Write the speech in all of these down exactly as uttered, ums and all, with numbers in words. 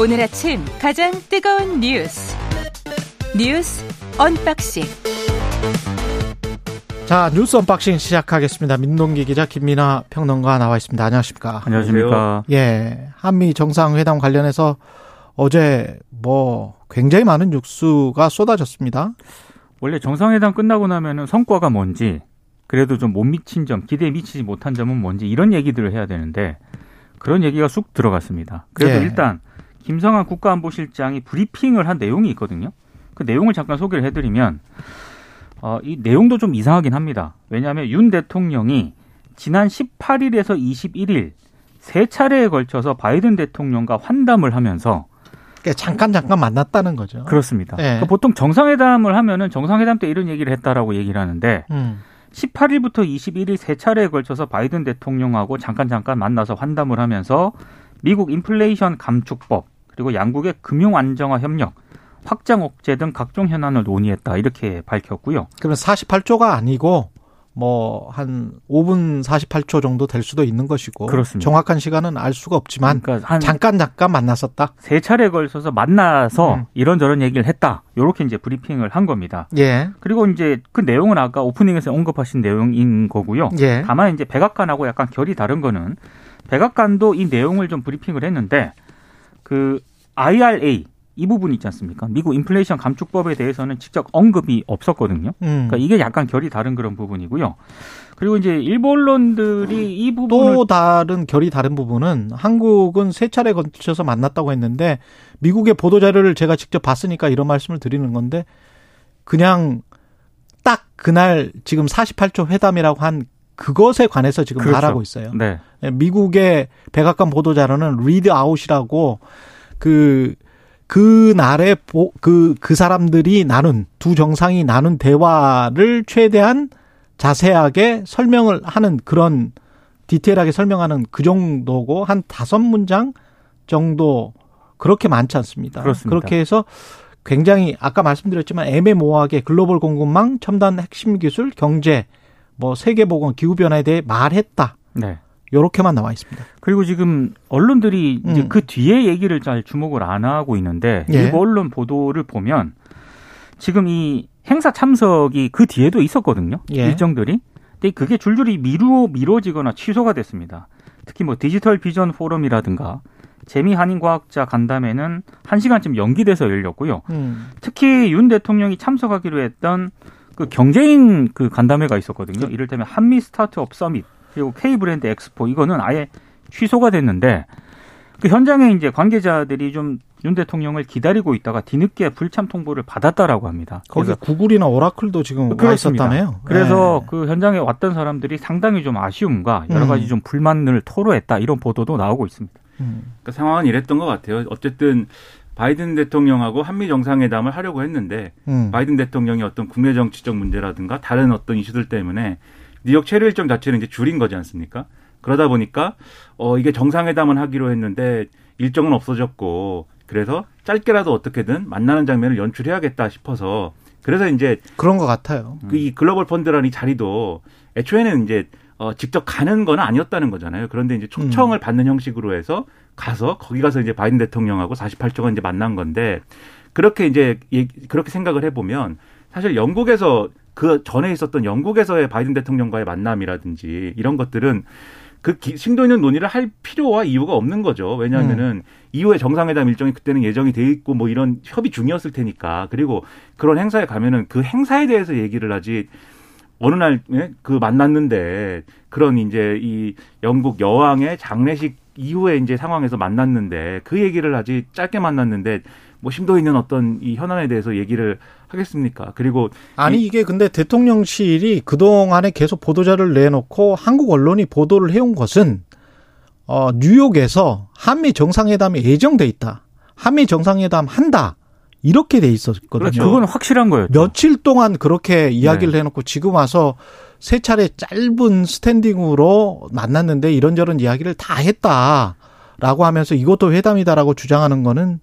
오늘 아침 가장 뜨거운 뉴스 뉴스 언박싱. 자, 뉴스 언박싱 시작하겠습니다. 민동기 기자, 김민아 평론가 나와 있습니다. 안녕하십니까? 안녕하십니까? 예, 한미 정상회담 관련해서 어제 뭐 굉장히 많은 뉴스가 쏟아졌습니다. 원래 정상회담 끝나고 나면은 성과가 뭔지, 그래도 좀 못 미친 점, 기대에 미치지 못한 점은 뭔지 이런 얘기들을 해야 되는데 그런 얘기가 쑥 들어갔습니다. 그래도 예. 일단 김성한 국가안보실장이 브리핑을 한 내용이 있거든요. 그 내용을 잠깐 소개를 해드리면 어, 이 내용도 좀 이상하긴 합니다. 왜냐하면 윤 대통령이 지난 십팔 일에서 이십일 일 세 차례에 걸쳐서 바이든 대통령과 환담을 하면서 잠깐 잠깐 만났다는 거죠. 그렇습니다. 예. 그러니까 보통 정상회담을 하면은 정상회담 때 이런 얘기를 했다라고 얘기를 하는데 음. 십팔 일부터 이십일 일 세 차례에 걸쳐서 바이든 대통령하고 잠깐 잠깐 만나서 환담을 하면서 미국 인플레이션 감축법, 그리고 양국의 금융 안정화 협력, 확장 억제 등 각종 현안을 논의했다, 이렇게 밝혔고요. 그러면 사십팔 조가 아니고 뭐 한 오 분 사십팔 초 정도 될 수도 있는 것이고. 그렇습니다. 정확한 시간은 알 수가 없지만 그러니까 잠깐 잠깐 만났었다. 세 차례에 걸쳐서 만나서 음. 이런저런 얘기를 했다. 이렇게 이제 브리핑을 한 겁니다. 예. 그리고 이제 그 내용은 아까 오프닝에서 언급하신 내용인 거고요. 예. 다만 이제 백악관하고 약간 결이 다른 거는 백악관도 이 내용을 좀 브리핑을 했는데 그 아이알에이 이 부분 있지 않습니까? 미국 인플레이션 감축법에 대해서는 직접 언급이 없었거든요. 음. 그러니까 이게 약간 결이 다른 그런 부분이고요. 그리고 이제 일본론들이 이 부분을 또 다른 결이 다른 부분은 한국은 세 차례 걸쳐서 만났다고 했는데 미국의 보도 자료를 제가 직접 봤으니까 이런 말씀을 드리는 건데 그냥 딱 그날 지금 사십팔 조 회담이라고 한 그것에 관해서 지금 그렇죠. 말하고 있어요. 네. 미국의 백악관 보도 자료는 리드 아웃이라고 그 그 날에 그, 그 사람들이 나눈, 두 정상이 나눈 대화를 최대한 자세하게 설명을 하는 그런 디테일하게 설명하는 그 정도고 한 다섯 문장 정도 그렇게 많지 않습니다. 그렇습니다. 그렇게 해서 굉장히 아까 말씀드렸지만 애매모호하게 글로벌 공급망, 첨단 핵심 기술, 경제, 뭐 세계보건, 기후변화에 대해 말했다. 네. 요렇게만 나와 있습니다. 그리고 지금 언론들이 이제 음. 그 뒤에 얘기를 잘 주목을 안 하고 있는데 예. 일부 언론 보도를 보면 지금 이 행사 참석이 그 뒤에도 있었거든요. 예. 일정들이. 근데 그게 줄줄이 미루, 미뤄지거나 취소가 됐습니다. 특히 뭐 디지털 비전 포럼이라든가 재미 한인 과학자 간담회는 한 시간쯤 연기돼서 열렸고요. 음. 특히 윤 대통령이 참석하기로 했던 그 경제인 그 간담회가 있었거든요. 그. 이를테면 한미 스타트업 서밋. 그리고 K브랜드 엑스포, 이거는 아예 취소가 됐는데 그 현장에 이제 관계자들이 좀 윤 대통령을 기다리고 있다가 뒤늦게 불참 통보를 받았다라고 합니다. 거기 구글이나 오라클도 지금 와 있었다네요. 그래서 네. 그 현장에 왔던 사람들이 상당히 좀 아쉬움과 여러 가지 음. 좀 불만을 토로했다, 이런 보도도 나오고 있습니다. 음. 그러니까 상황은 이랬던 것 같아요. 어쨌든 바이든 대통령하고 한미 정상회담을 하려고 했는데 음. 바이든 대통령이 어떤 국내 정치적 문제라든가 다른 어떤 이슈들 때문에 뉴욕 체류 일정 자체는 이제 줄인 거지 않습니까? 그러다 보니까 어 이게 정상회담은 하기로 했는데 일정은 없어졌고 그래서 짧게라도 어떻게든 만나는 장면을 연출해야겠다 싶어서 그래서 이제 그런 것 같아요. 그 이 글로벌 펀드라는 이 자리도 애초에는 이제 어 직접 가는 건 아니었다는 거잖아요. 그런데 이제 초청을 음. 받는 형식으로 해서 가서 거기 가서 이제 바이든 대통령하고 사십팔 조가 이제 만난 건데 그렇게 이제 그렇게 생각을 해보면 사실 영국에서 그 전에 있었던 영국에서의 바이든 대통령과의 만남이라든지 이런 것들은 그 기, 심도 있는 논의를 할 필요와 이유가 없는 거죠. 왜냐하면은 음. 이후에 정상회담 일정이 그때는 예정이 돼 있고 뭐 이런 협의 중이었을 테니까. 그리고 그런 행사에 가면은 그 행사에 대해서 얘기를 하지 어느 날 그 만났는데 그런 이제 이 영국 여왕의 장례식 이후에 이제 상황에서 만났는데 그 얘기를 하지 짧게 만났는데 뭐 심도 있는 어떤 이 현안에 대해서 얘기를 하겠습니까? 그리고 아니 이게 근데 대통령실이 그동안에 계속 보도자를 내놓고 한국 언론이 보도를 해온 것은 어, 뉴욕에서 한미 정상회담이 예정돼 있다. 한미 정상회담 한다. 이렇게 돼 있었거든요. 그렇죠. 그건 확실한 거예요. 며칠 동안 그렇게 이야기를 네. 해놓고 지금 와서 세 차례 짧은 스탠딩으로 만났는데 이런저런 이야기를 다 했다라고 하면서 이것도 회담이다라고 주장하는 거는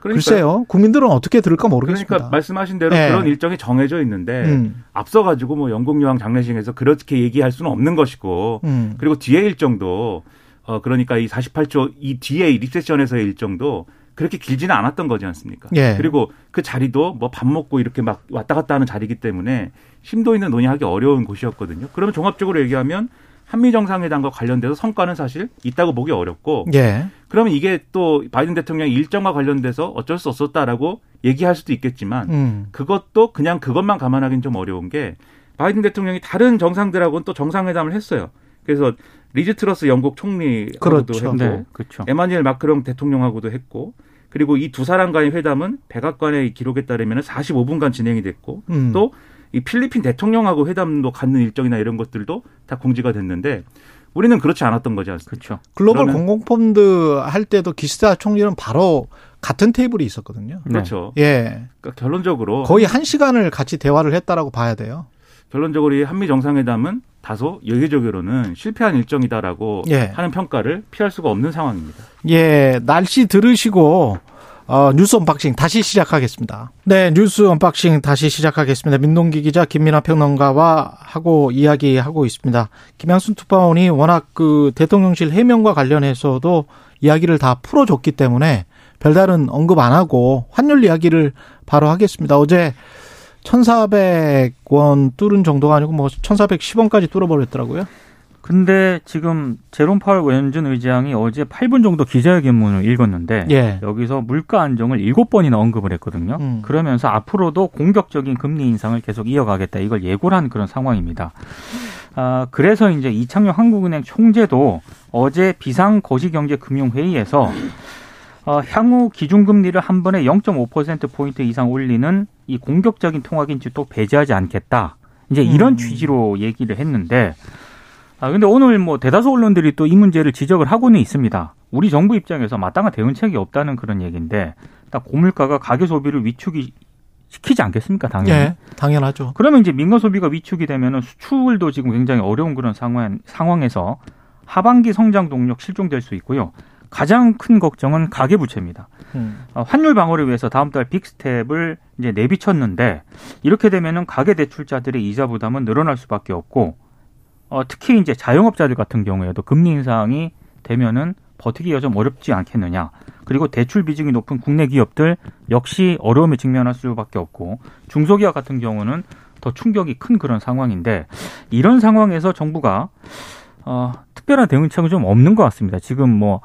그러니까요. 글쎄요. 국민들은 어떻게 들을까 모르겠습니다. 그러니까 말씀하신 대로 네. 그런 일정이 정해져 있는데 음. 앞서 가지고 뭐 영국 여왕 장례식에서 그렇게 얘기할 수는 없는 것이고 음. 그리고 뒤에 일정도 어 그러니까 이 사십팔 조 이 뒤에 립세션에서의 일정도 그렇게 길지는 않았던 거지 않습니까? 예. 그리고 그 자리도 뭐 밥 먹고 이렇게 막 왔다 갔다 하는 자리이기 때문에 심도 있는 논의하기 어려운 곳이었거든요. 그러면 종합적으로 얘기하면 한미정상회담과 관련돼서 성과는 사실 있다고 보기 어렵고 예. 그러면 이게 또 바이든 대통령의 일정과 관련돼서 어쩔 수 없었다라고 얘기할 수도 있겠지만 음. 그것도 그냥 그것만 감안하기는 좀 어려운 게 바이든 대통령이 다른 정상들하고는 또 정상회담을 했어요. 그래서 리즈트러스 영국 총리하고도 그렇죠. 했고 네, 그렇죠. 에마뉘엘 마크롱 대통령하고도 했고 그리고 이 두 사람과의 회담은 백악관의 기록에 따르면 사십오 분간 진행이 됐고 음. 또 이 필리핀 대통령하고 회담도 갖는 일정이나 이런 것들도 다 공지가 됐는데 우리는 그렇지 않았던 거지 않습니까? 그렇죠. 글로벌 공공펀드 할 때도 기시다 총리는 바로 같은 테이블이 있었거든요. 네. 그렇죠. 예. 그러니까 결론적으로 거의 한 시간을 같이 대화를 했다라고 봐야 돼요. 결론적으로 이 한미 정상회담은 다소 여기저기로는 실패한 일정이다라고 예. 하는 평가를 피할 수가 없는 상황입니다. 예, 날씨 들으시고 어, 뉴스 언박싱 다시 시작하겠습니다. 네, 뉴스 언박싱 다시 시작하겠습니다. 민동기 기자, 김민아 평론가와 하고 이야기하고 있습니다. 김양순 특파원이 워낙 그 대통령실 해명과 관련해서도 이야기를 다 풀어줬기 때문에 별다른 언급 안 하고 환율 이야기를 바로 하겠습니다. 어제 천사백 원 뚫은 정도가 아니고 뭐 천사백십 원까지 뚫어버렸더라고요. 근데 지금 제롬 파월 원전 의장이 어제 팔 분 정도 기자회견문을 읽었는데 예. 여기서 물가 안정을 일곱 번이나 언급을 했거든요. 음. 그러면서 앞으로도 공격적인 금리 인상을 계속 이어가겠다 이걸 예고를 한 그런 상황입니다. 아, 그래서 이제 이창용 한국은행 총재도 어제 비상거시경제금융회의에서 어, 향후 기준금리를 한 번에 영 점 오 퍼센트 포인트 이상 올리는 이 공격적인 통화긴축도 배제하지 않겠다. 이제 이런 음. 취지로 얘기를 했는데 아, 근데 오늘 뭐 대다수 언론들이 또 이 문제를 지적을 하고는 있습니다. 우리 정부 입장에서 마땅한 대응책이 없다는 그런 얘기인데, 일단 고물가가 가계 소비를 위축이 시키지 않겠습니까? 당연히. 예, 당연하죠. 그러면 이제 민간 소비가 위축이 되면은 수출도 지금 굉장히 어려운 그런 상황, 상황에서 하반기 성장 동력 실종될 수 있고요. 가장 큰 걱정은 가계 부채입니다. 음. 어, 환율 방어를 위해서 다음 달 빅스텝을 이제 내비쳤는데, 이렇게 되면은 가계 대출자들의 이자 부담은 늘어날 수밖에 없고, 어, 특히 이제 자영업자들 같은 경우에도 금리 인상이 되면은 버티기가 좀 어렵지 않겠느냐. 그리고 대출 비중이 높은 국내 기업들 역시 어려움에 직면할 수밖에 없고 중소기업 같은 경우는 더 충격이 큰 그런 상황인데 이런 상황에서 정부가 어, 특별한 대응책은 좀 없는 것 같습니다. 지금 뭐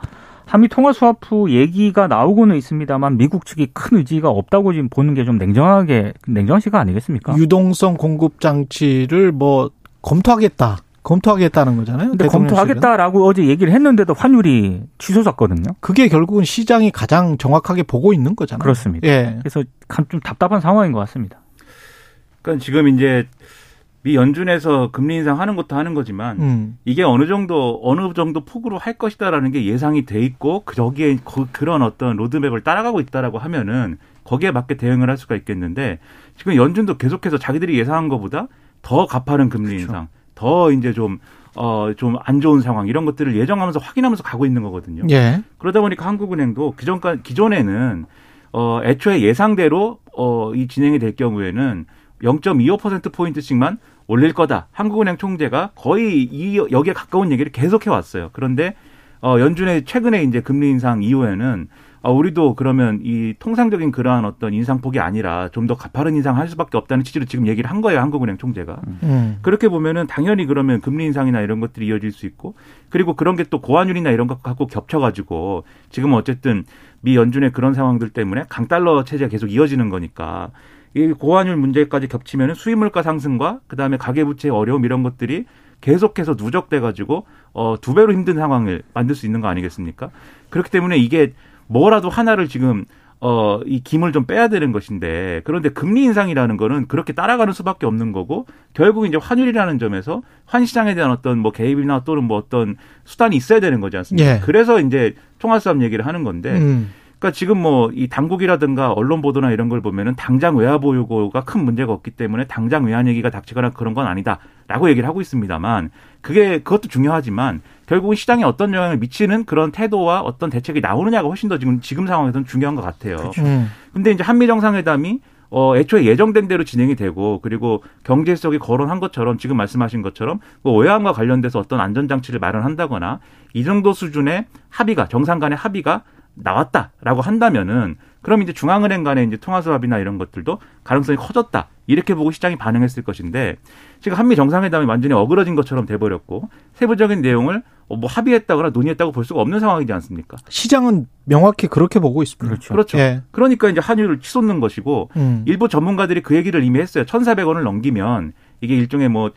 한미 통화 수화프 얘기가 나오고는 있습니다만 미국 측이 큰 의지가 없다고 지금 보는 게 좀 냉정하게 냉정한 시각 아니겠습니까? 유동성 공급 장치를 뭐 검토하겠다. 검토하겠다는 거잖아요. 근데 검토하겠다라고 어제 얘기를 했는데도 환율이 치솟았거든요. 그게 결국은 시장이 가장 정확하게 보고 있는 거잖아요. 그렇습니다. 예. 그래서 좀 답답한 상황인 것 같습니다. 그러니까 지금 이제 미 연준에서 금리 인상하는 것도 하는 거지만 음. 이게 어느 정도 어느 정도 폭으로 할 것이다라는 게 예상이 돼 있고 거기에 그런 어떤 로드맵을 따라가고 있다라고 하면은 거기에 맞게 대응을 할 수가 있겠는데 지금 연준도 계속해서 자기들이 예상한 것보다 더 가파른 금리 그렇죠. 인상, 더 이제 좀, 어, 좀 안 좋은 상황, 이런 것들을 예정하면서 확인하면서 가고 있는 거거든요. 예. 그러다 보니까 한국은행도 기존까, 기존에는, 어, 애초에 예상대로, 어, 이 진행이 될 경우에는 영 점 이오 퍼센트 포인트씩만 올릴 거다. 한국은행 총재가 거의 이, 여기에 가까운 얘기를 계속 해왔어요. 그런데, 어, 연준의 최근에 이제 금리 인상 이후에는 아, 우리도 그러면 이 통상적인 그러한 어떤 인상폭이 아니라 좀 더 가파른 인상할 수밖에 없다는 취지로 지금 얘기를 한 거예요. 한국은행 총재가. 음. 그렇게 보면은 당연히 그러면 금리 인상이나 이런 것들이 이어질 수 있고 그리고 그런 게 또 고환율이나 이런 것 갖고 겹쳐가지고 지금 어쨌든 미 연준의 그런 상황들 때문에 강달러 체제가 계속 이어지는 거니까 이 고환율 문제까지 겹치면은 수입물가 상승과 그다음에 가계부채의 어려움 이런 것들이 계속해서 누적돼가지고 어, 두 배로 힘든 상황을 만들 수 있는 거 아니겠습니까? 그렇기 때문에 이게 뭐라도 하나를 지금 어, 이 김을 좀 빼야 되는 것인데 그런데 금리 인상이라는 거는 그렇게 따라가는 수밖에 없는 거고 결국 이제 환율이라는 점에서 환시장에 대한 어떤 뭐 개입이나 또는 뭐 어떤 수단이 있어야 되는 거지 않습니까? 예. 그래서 이제 통화수합 얘기를 하는 건데 음. 그러니까 지금 뭐 이 당국이라든가 언론 보도나 이런 걸 보면은 당장 외화보 요구가 큰 문제가 없기 때문에 당장 외환 얘기가 닥치거나 그런 건 아니다라고 얘기를 하고 있습니다만 그게 그것도 중요하지만 결국은 시장에 어떤 영향을 미치는 그런 태도와 어떤 대책이 나오느냐가 훨씬 더 지금 지금 상황에서는 중요한 것 같아요. 그렇죠. 음. 근데 이제 한미 정상회담이 어, 애초에 예정된 대로 진행이 되고, 그리고 경제수석이 거론한 것처럼, 지금 말씀하신 것처럼, 뭐, 외환과 관련돼서 어떤 안전장치를 마련한다거나, 이 정도 수준의 합의가, 정상 간의 합의가 나왔다라고 한다면은 그럼 이제 중앙은행 간의 이제 통화수합이나 이런 것들도 가능성이 커졌다. 이렇게 보고 시장이 반응했을 것인데 지금 한미 정상회담이 완전히 어그러진 것처럼 돼버렸고 세부적인 내용을 뭐 합의했다거나 논의했다고 볼 수가 없는 상황이지 않습니까? 시장은 명확히 그렇게 보고 있습니다. 그렇죠. 그렇죠. 예. 그러니까 이제 환율을 치솟는 것이고 음. 일부 전문가들이 그 얘기를 이미 했어요. 천사백 원을 넘기면 이게 일종의 뭐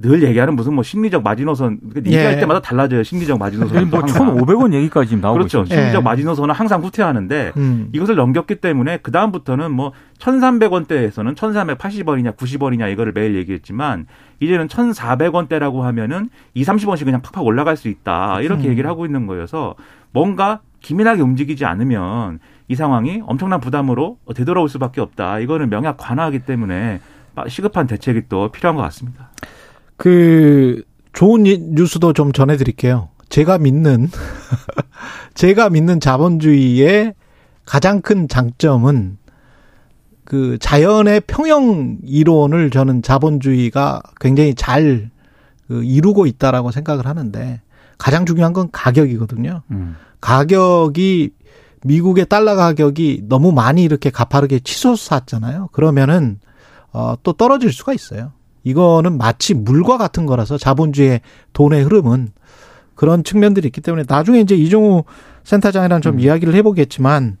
늘 얘기하는 무슨 뭐 심리적 마지노선 그러니까 얘기할 예. 때마다 달라져요. 심리적 마지노선은 뭐 천오백 원 얘기까지 지금 나오고 그렇죠. 있습니다. 심리적 예. 마지노선은 항상 후퇴하는데 음. 이것을 넘겼기 때문에 그 다음부터는 뭐 천삼백 원대에서는 천삼백팔십 원이냐 구십 원이냐 이거를 매일 얘기했지만 이제는 천사백 원대라고 하면은 이삼십 원씩 그냥 팍팍 올라갈 수 있다. 이렇게 음. 얘기를 하고 있는 거여서 뭔가 기민하게 움직이지 않으면 이 상황이 엄청난 부담으로 되돌아올 수밖에 없다. 이거는 명확 관화하기 때문에 시급한 대책이 또 필요한 것 같습니다. 그 좋은 뉴스도 좀 전해드릴게요. 제가 믿는 제가 믿는 자본주의의 가장 큰 장점은 그 자연의 평형 이론을 저는 자본주의가 굉장히 잘 이루고 있다라고 생각을 하는데 가장 중요한 건 가격이거든요. 음. 가격이 미국의 달러 가격이 너무 많이 이렇게 가파르게 치솟았잖아요. 그러면은 어, 또 떨어질 수가 있어요. 이거는 마치 물과 같은 거라서 자본주의의 돈의 흐름은 그런 측면들이 있기 때문에 나중에 이제 이종우 센터장이랑 좀 음. 이야기를 해보겠지만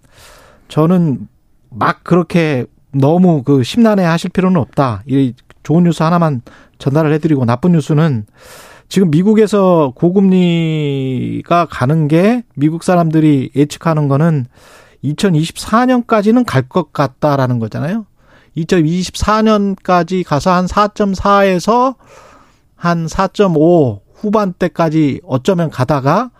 저는 막 그렇게 너무 그 심란해 하실 필요는 없다. 이 좋은 뉴스 하나만 전달을 해드리고 나쁜 뉴스는 지금 미국에서 고금리가 가는 게 미국 사람들이 예측하는 거는 이천이십사 년까지는 갈 것 같다라는 거잖아요. 이천이십사 년까지 가서 한 사 점 사에서 한 사 점 오 후반대까지 어쩌면 가다가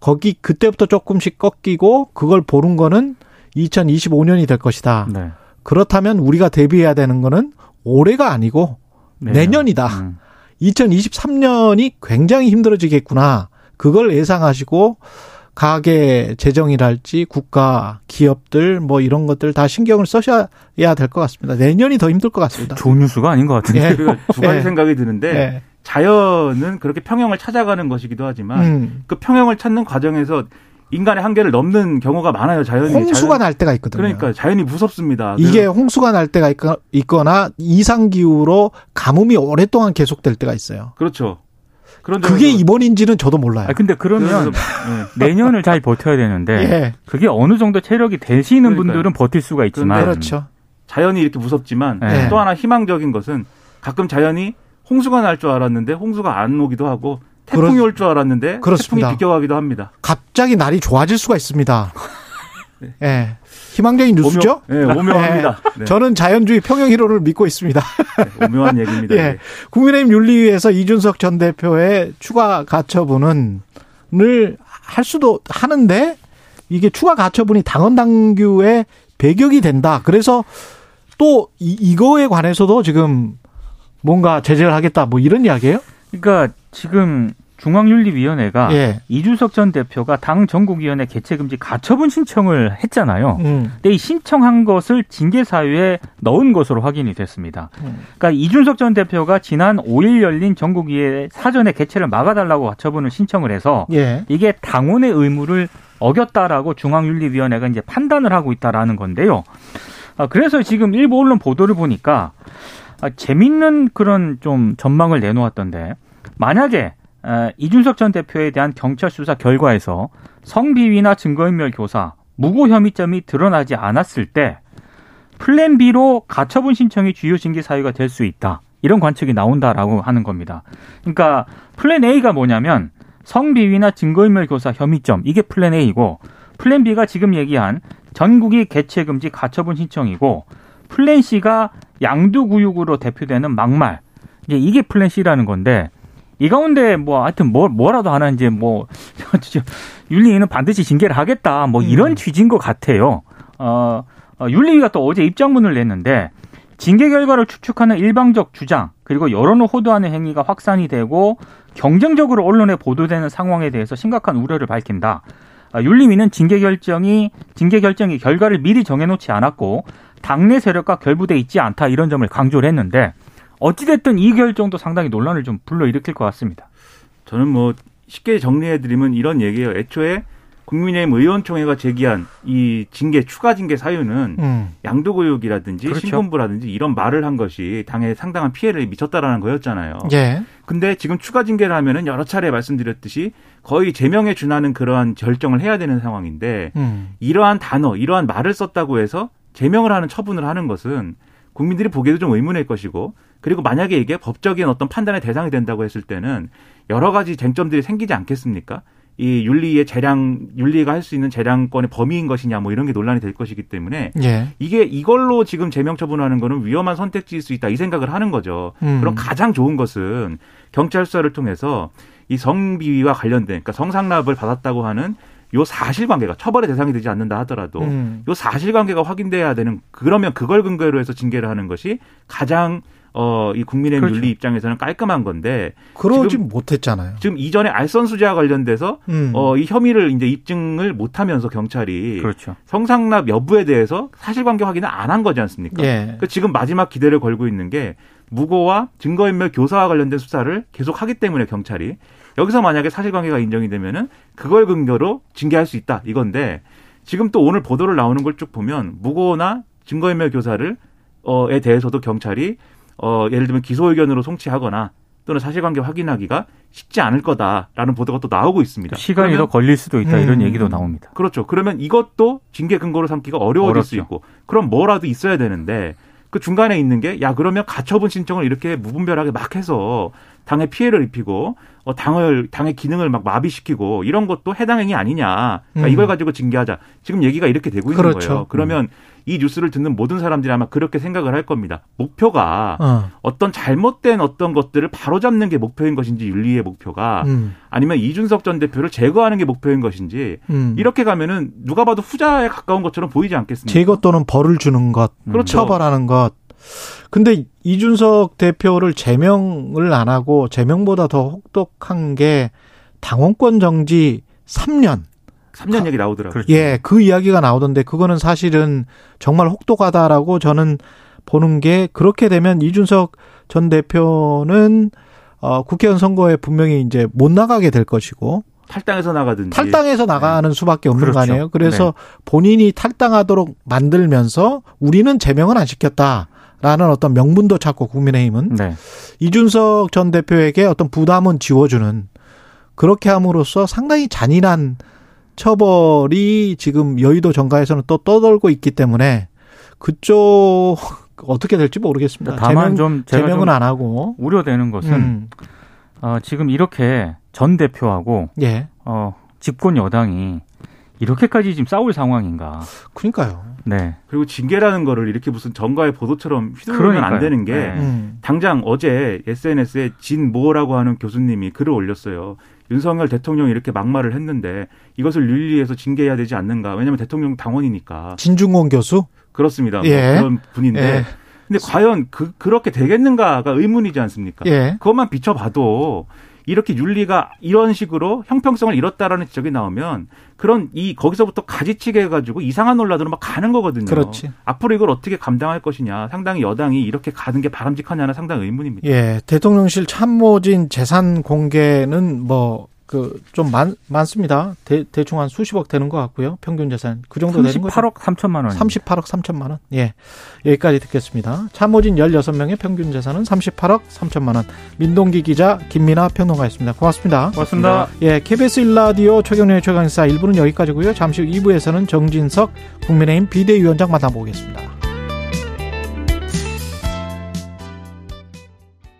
거기 그때부터 조금씩 꺾이고 그걸 보는 거는 이천이십오 년이 될 것이다. 네. 그렇다면 우리가 대비해야 되는 거는 올해가 아니고 네. 내년이다. 음. 이천이십삼 년이 굉장히 힘들어지겠구나. 그걸 예상하시고 가계 재정이랄지 국가, 기업들 뭐 이런 것들 다 신경을 써셔야 될 것 같습니다. 내년이 더 힘들 것 같습니다. 좋은 뉴스가 아닌 것 같은데. 예. 두 가지 예. 생각이 드는데 예. 자연은 그렇게 평형을 찾아가는 것이기도 하지만 음. 그 평형을 찾는 과정에서 인간의 한계를 넘는 경우가 많아요. 자연이 홍수가 자연, 날 때가 있거든요. 그러니까 자연이 무섭습니다. 이게 홍수가 날 때가 있거나 이상기후로 가뭄이 오랫동안 계속될 때가 있어요. 그렇죠. 그런 그게 이번인지는 저도 몰라요. 아, 근데 그러면 네. 내년을 잘 버텨야 되는데 예. 그게 어느 정도 체력이 되시는 그러니까요. 분들은 버틸 수가 있지만 그렇죠. 자연이 이렇게 무섭지만 예. 또 하나 희망적인 것은 가끔 자연이 홍수가 날 줄 알았는데 홍수가 안 오기도 하고 태풍이 그렇... 올 줄 알았는데 그렇습니다. 태풍이 비껴가기도 합니다. 갑자기 날이 좋아질 수가 있습니다. 네. 예. 희망적인 뉴스죠? 오묘, 네, 오묘합니다. 네. 저는 자연주의 평형이론을 믿고 있습니다. 네, 오묘한 얘기입니다. 네. 국민의힘 윤리위에서 이준석 전 대표의 추가 가처분을 할 수도 하는데 이게 추가 가처분이 당헌 당규의 배격이 된다. 그래서 또 이, 이거에 관해서도 지금 뭔가 제재를 하겠다 뭐 이런 이야기예요? 그러니까 지금 중앙윤리위원회가 예. 이준석 전 대표가 당 전국위원회 개최금지 가처분 신청을 했잖아요. 음. 근데 이 신청한 것을 징계사유에 넣은 것으로 확인이 됐습니다. 음. 그러니까 이준석 전 대표가 지난 오 일 열린 전국위원회 사전에 개최를 막아달라고 가처분을 신청을 해서 예. 이게 당원의 의무를 어겼다라고 중앙윤리위원회가 이제 판단을 하고 있다라는 건데요. 그래서 지금 일부 언론 보도를 보니까 재밌는 그런 좀 전망을 내놓았던데 만약에 이준석 전 대표에 대한 경찰 수사 결과에서 성비위나 증거인멸 교사, 무고 혐의점이 드러나지 않았을 때 플랜 B로 가처분 신청이 주요 징계 사유가 될 수 있다. 이런 관측이 나온다라고 하는 겁니다. 그러니까 플랜 A가 뭐냐면 성비위나 증거인멸 교사 혐의점, 이게 플랜 A이고 플랜 B가 지금 얘기한 전국이 개최금지 가처분 신청이고 플랜 C가 양두구육으로 대표되는 막말, 이게 플랜 C라는 건데 이 가운데 뭐 하여튼 뭐 뭐라도 하나 이제 뭐 윤리위는 반드시 징계를 하겠다 뭐 이런 음. 취지인 것 같아요. 어, 윤리위가 또 어제 입장문을 냈는데 징계 결과를 추측하는 일방적 주장 그리고 여론을 호도하는 행위가 확산이 되고 경쟁적으로 언론에 보도되는 상황에 대해서 심각한 우려를 밝힌다. 윤리위는 징계 결정이 징계 결정이 결과를 미리 정해놓지 않았고 당내 세력과 결부돼 있지 않다 이런 점을 강조를 했는데. 어찌됐든 이 결정도 상당히 논란을 좀 불러일으킬 것 같습니다. 저는 뭐 쉽게 정리해드리면 이런 얘기예요. 애초에 국민의힘 의원총회가 제기한 이 징계, 추가 징계 사유는 음. 양도구역이라든지 그렇죠. 신분부라든지 이런 말을 한 것이 당에 상당한 피해를 미쳤다라는 거였잖아요. 예. 근데 지금 추가 징계를 하면은 여러 차례 말씀드렸듯이 거의 제명에 준하는 그러한 결정을 해야 되는 상황인데 음. 이러한 단어, 이러한 말을 썼다고 해서 제명을 하는 처분을 하는 것은 국민들이 보기에도 좀 의문일 것이고 그리고 만약에 이게 법적인 어떤 판단의 대상이 된다고 했을 때는 여러 가지 쟁점들이 생기지 않겠습니까? 이 윤리의 재량, 윤리가 할 수 있는 재량권의 범위인 것이냐, 뭐 이런 게 논란이 될 것이기 때문에 예. 이게 이걸로 지금 제명 처분하는 거는 위험한 선택지일 수 있다 이 생각을 하는 거죠. 음. 그럼 가장 좋은 것은 경찰 수사를 통해서 이 성비위와 관련된, 그러니까 성상납을 받았다고 하는 요 사실관계가 처벌의 대상이 되지 않는다 하더라도 음. 요 사실관계가 확인돼야 되는 그러면 그걸 근거로 해서 징계를 하는 것이 가장 어, 이 국민의힘 그렇죠. 윤리 입장에서는 깔끔한 건데. 그러지 못했잖아요. 지금 이전에 알선수재와 관련돼서, 음. 어, 이 혐의를 이제 입증을 못하면서 경찰이. 그렇죠. 성상납 여부에 대해서 사실관계 확인을 안 한 거지 않습니까? 예. 그러니까 지금 마지막 기대를 걸고 있는 게 무고와 증거인멸 교사와 관련된 수사를 계속 하기 때문에 경찰이. 여기서 만약에 사실관계가 인정이 되면은 그걸 근거로 징계할 수 있다 이건데 지금 또 오늘 보도를 나오는 걸 쭉 보면 무고나 증거인멸 교사를, 어,에 대해서도 경찰이 어, 예를 들면 기소 의견으로 송치하거나 또는 사실관계 확인하기가 쉽지 않을 거다라는 보도가 또 나오고 있습니다. 시간이 그러면, 더 걸릴 수도 있다 음, 이런 얘기도 나옵니다. 그렇죠. 그러면 이것도 징계 근거로 삼기가 어려워질 어렵죠. 수 있고 그럼 뭐라도 있어야 되는데 그 중간에 있는 게 야 그러면 가처분 신청을 이렇게 무분별하게 막 해서 당에 피해를 입히고 어, 당을, 당의 기능을 막 마비시키고 이런 것도 해당 행위 아니냐. 그러니까 음. 이걸 가지고 징계하자. 지금 얘기가 이렇게 되고 있는 그렇죠. 거예요. 그러면 음. 이 뉴스를 듣는 모든 사람들이 아마 그렇게 생각을 할 겁니다. 목표가 어. 어떤 잘못된 어떤 것들을 바로잡는 게 목표인 것인지 윤리의 목표가 음. 아니면 이준석 전 대표를 제거하는 게 목표인 것인지 음. 이렇게 가면은 누가 봐도 후자에 가까운 것처럼 보이지 않겠습니까? 제거 또는 벌을 주는 것, 그렇죠. 처벌하는 것. 근데 이준석 대표를 제명을 안 하고 제명보다 더 혹독한 게 당원권 정지 삼 년. 삼 년 가, 얘기 나오더라고요. 그렇죠. 예, 그 이야기가 나오던데 그거는 사실은 정말 혹독하다라고 저는 보는 게 그렇게 되면 이준석 전 대표는 어, 국회의원 선거에 분명히 이제 못 나가게 될 것이고. 탈당해서 나가든지. 탈당해서 나가는 네. 수밖에 없는 그렇죠. 거 아니에요. 그래서 네. 본인이 탈당하도록 만들면서 우리는 제명은 안 시켰다. 라는 어떤 명분도 찾고 국민의힘은 네. 이준석 전 대표에게 어떤 부담은 지워주는 그렇게 함으로써 상당히 잔인한 처벌이 지금 여의도 정가에서는 또 떠돌고 있기 때문에 그쪽 어떻게 될지 모르겠습니다. 다만 제명, 좀 제가 제명은 좀 안 하고 우려되는 것은 음. 어, 지금 이렇게 전 대표하고 예. 어, 집권 여당이 이렇게까지 지금 싸울 상황인가. 그러니까요. 네. 그리고 징계라는 거를 이렇게 무슨 정가의 보도처럼 휘두르면 안 되는 게 네. 음. 당장 어제 에스엔에스에 진 모라고 하는 교수님이 글을 올렸어요. 윤석열 대통령이 이렇게 막말을 했는데 이것을 윤리에서 징계해야 되지 않는가. 왜냐하면 대통령 당원이니까. 진중권 교수? 그렇습니다. 예. 뭐 그런 분인데. 예. 근데 과연 그, 그렇게 되겠는가가 의문이지 않습니까? 예. 그것만 비춰봐도 이렇게 윤리가 이런 식으로 형평성을 잃었다라는 지적이 나오면 그런 이 거기서부터 가지치게 해가지고 이상한 논란으로 막 가는 거거든요. 그렇지. 앞으로 이걸 어떻게 감당할 것이냐. 상당히 여당이 이렇게 가는 게 바람직하냐는 상당히 의문입니다. 예, 대통령실 참모진 재산 공개는 뭐 그 좀 많 많습니다. 대, 대충 한 수십억 되는 것 같고요. 평균 재산 그 정도 되는 거죠. 삼십팔억 삼천만 원. 삼십팔억 삼천만 원. 예, 여기까지 듣겠습니다. 참모진 열여섯 명의 평균 재산은 삼십팔억 삼천만 원. 민동기 기자, 김민아 평론가였습니다. 고맙습니다. 고맙습니다. 예, 케이비에스 일 라디오 최경영의 최강시사 일 부는 여기까지고요. 잠시 후 이 부에서는 정진석 국민의힘 비대위원장 만나보겠습니다.